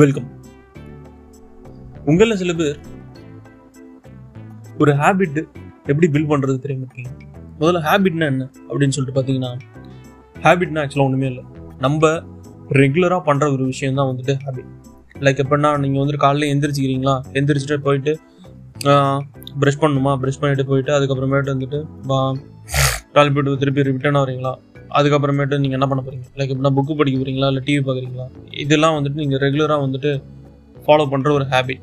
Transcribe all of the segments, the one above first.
Welcome. உங்களில் சில பேர் ஒரு ஹேபிட் எப்படி பில்ட் பண்ணுறது தெரியுமா இருக்கீங்க. முதல்ல ஹேபிட்னா என்ன அப்படின்னு சொல்லிட்டு பார்த்தீங்கன்னா, ஹேபிட்னா ஆக்சுவலாக ஒன்றுமே இல்லை, நம்ம ரெகுலராக பண்ணுற ஒரு விஷயம் தான் வந்துட்டு ஹேபிட். லைக் எப்படின்னா, நீங்கள் வந்துட்டு காலையில் எந்திரிச்சிக்கிறீங்களா, எந்திரிச்சிட்டு போயிட்டு ப்ரஷ் பண்ணணுமா, ப்ரஷ் பண்ணிட்டு போயிட்டு அதுக்கப்புறமேட்டு வந்துட்டு கால் போய்ட்டு திருப்பி ரிட்டர்ன் ஆகிறீங்களா, அதுக்கப்புறமேட்டு நீங்கள் என்ன பண்ண போகிறீங்க, லைக் எப்படின்னா புக்கு படிக்க போகிறீங்களா, இல்லை டிவி பார்க்குறீங்களா, இதெல்லாம் வந்துட்டு நீங்கள் ரெகுலராக வந்துட்டு ஃபாலோ பண்ணுற ஒரு ஹேபிட்.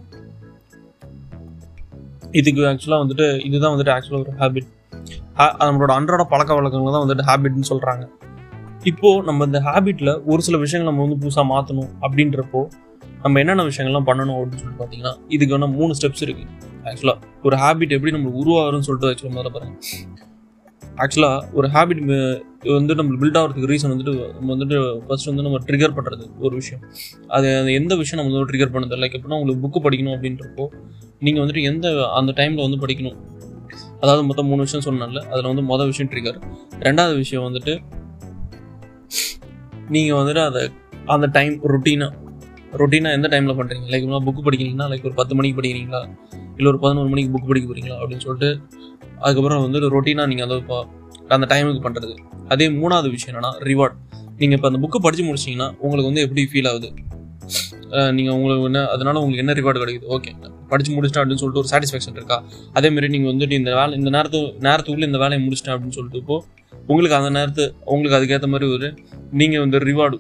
இதுக்கு ஆக்சுவலாக வந்துட்டு இதுதான் வந்துட்டு ஆக்சுவலாக ஒரு ஹேபிட். நம்மளோட அன்றாட பழக்க வழக்கங்கள் தான் வந்துட்டு ஹேபிட்னு சொல்கிறாங்க. இப்போது நம்ம இந்த ஹேபிட்டில் ஒரு சில விஷயங்கள் நம்ம வந்து புதுசாக மாற்றணும் அப்படின்றப்போ நம்ம என்னென்ன விஷயங்கள்லாம் பண்ணணும் அப்படின்னு சொல்லிட்டு பார்த்தீங்கன்னா, இதுக்கு வந்து 3 ஸ்டெப்ஸ் இருக்குது. ஆக்சுவலாக ஒரு ஹேபிட் எப்படி நம்மளுக்கு உருவாகும்னு சொல்லிட்டு ஆக்சுவலாக முதல்ல பாருங்கள். ஆக்சுவலாக ஒரு ஹேபிட் வந்துட்டு நம்ம பில்ட் ஆகிறதுக்கு ரீசன் வந்துட்டு நம்ம வந்துட்டு ஃபஸ்ட் வந்து நம்ம ட்ரிகர் பண்ணுறது ஒரு விஷயம். அது எந்த விஷயம் நம்ம வந்து ட்ரிகர் பண்ணுறது, லைக் எப்படின்னா உங்களுக்கு புக்கு படிக்கணும் அப்படின்றப்போ நீங்கள் வந்துட்டு எந்த அந்த டைமில் வந்து படிக்கணும். அதாவது மொத்தம் 3 விஷயம் சொன்னால, அதில் வந்து மொதல் விஷயம் ட்ரிகர், ரெண்டாவது விஷயம் வந்துட்டு நீங்கள் வந்துட்டு அதை அந்த டைம் ரொட்டீனாக எந்த டைமில் பண்ணுறீங்க. லைக் புக்கு படிக்கிறீங்கன்னா, லைக் ஒரு 10 மணிக்கு படிக்கிறீங்களா, இல்லை ஒரு 11 மணிக்கு புக்கு படிக்க போகிறீங்களா அப்படின்னு சொல்லிட்டு அதுக்கப்புறம் வந்துட்டு ரொட்டீனாக நீங்கள் அதை அந்த டைமுக்கு பண்ணுறது. அதே 3வது விஷயம் என்னன்னா ரிவார்ட். நீங்கள் இப்போ அந்த புக்கு படித்து முடிச்சிங்கன்னா உங்களுக்கு வந்து எப்படி ஃபீல் ஆகுது, நீங்கள் உங்களுக்கு என்ன, அதனால உங்களுக்கு என்ன ரிவார்டு கிடைக்குது, ஓகே படித்து முடிச்சிட்டேன் அப்படின்னு சொல்லிட்டு ஒரு சாட்டிஸ்ஃபேக்ஷன் இருக்கா. அதேமாதிரி நீங்கள் வந்துட்டு இந்த வேலை இந்த நேரத்துக்குள்ளே இந்த வேலையை முடிச்சிட்டேன் அப்படின்னு சொல்லிட்டு இப்போது உங்களுக்கு அந்த உங்களுக்கு அதுக்கேற்ற மாதிரி ஒரு நீங்கள் வந்து ரிவார்டு,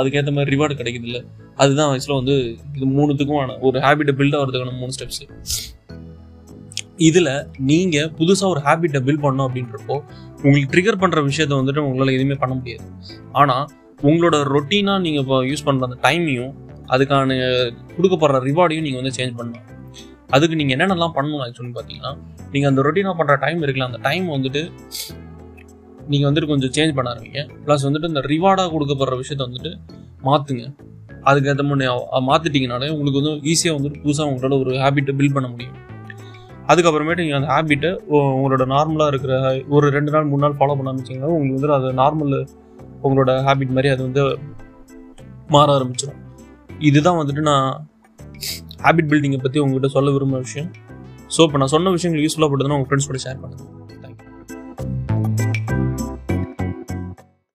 அதுக்கேற்ற மாதிரி ரிவார்டு கிடைக்குது இல்லை. அதுதான் ஆக்சுவலாக வந்து இது 3த்துக்கும் ஒரு ஹேபிட்டை பில்ட் ஆகிறதுக்கான 3 ஸ்டெப்ஸு. இதில் நீங்கள் புதுசாக ஒரு ஹேபிட்டை பில்ட் பண்ணோம் அப்படின்றப்போ உங்களுக்கு ட்ரிகர் பண்ணுற விஷயத்த வந்துட்டு உங்களால் எதுவுமே பண்ண முடியாது. ஆனால் உங்களோட ரொட்டீனாக நீங்கள் இப்போ யூஸ் பண்ணுற அந்த டைமையும் அதுக்கான கொடுக்கப்படுற ரிவார்டையும் நீங்கள் வந்து சேஞ்ச் பண்ணலாம். அதுக்கு நீங்கள் என்னென்னலாம் பண்ணணும் ஆக்சுவல்னு பார்த்தீங்கன்னா, நீங்கள் அந்த ரொட்டீனாக பண்ணுற டைம் இருக்குல்ல, அந்த டைம் வந்துட்டு நீங்கள் வந்துட்டு கொஞ்சம் சேஞ்ச் பண்ண ஆரம்பிங்க. ப்ளஸ் வந்துட்டு இந்த ரிவார்டாக கொடுக்கப்படுற விஷயத்த வந்துட்டு மாற்றுங்க. அதுக்கேற்ற மாதிரி மாற்றிட்டிங்கனாலே உங்களுக்கு வந்து ஈஸியாக வந்துட்டு புதுசாக உங்களோட ஒரு ஹேபிட்டை பில்ட் பண்ண முடியும். அதுக்கப்புறமேட்டு நீங்கள் அந்த ஹேபிட்டை உங்களோட நார்மலாக இருக்கிற ஒரு 2 நாள் 3 நாள் ஃபாலோ பண்ண ஆரம்பிச்சிங்கன்னா உங்களுக்கு வந்து அது நார்மல் உங்களோட ஹேபிட் மாதிரி அது வந்து மாற ஆரம்பிச்சிடும். இதுதான் வந்துட்டு நான் ஹேபிட் பில்டிங்கை பற்றி உங்கள்கிட்ட சொல்ல விரும்புகிற விஷயம். ஸோ இப்போ நான் சொன்ன விஷயங்கள் யூஸ்ஃபுல்லாக போட்டதுன்னா உங்கள் ஃப்ரெண்ட்ஸ் கூட ஷேர் பண்ணுங்கள்.